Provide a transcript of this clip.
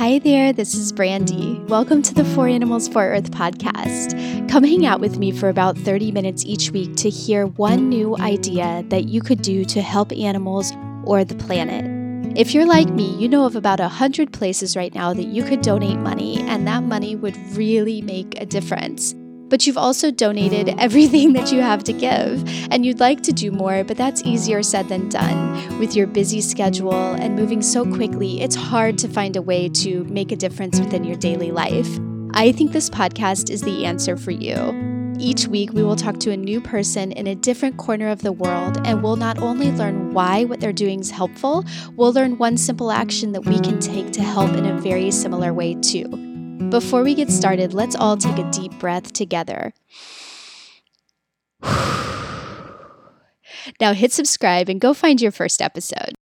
Hi there, this is Brandy. Welcome to the Four Animals for Earth podcast. Come hang out with me for about 30 minutes each week to hear one new idea that you could do to help animals or the planet. If you're like me, you know of about 100 places right now that you could donate money, and that money would really make a difference. But you've also donated everything that you have to give, and you'd like to do more, but that's easier said than done. With your busy schedule and moving so quickly, it's hard to find a way to make a difference within your daily life. I think this podcast is the answer for you. Each week, we will talk to a new person in a different corner of the world, and we'll not only learn why what they're doing is helpful, we'll learn one simple action that we can take to help in a very similar way too. Before we get started, let's all take a deep breath together. Now hit subscribe and go find your first episode.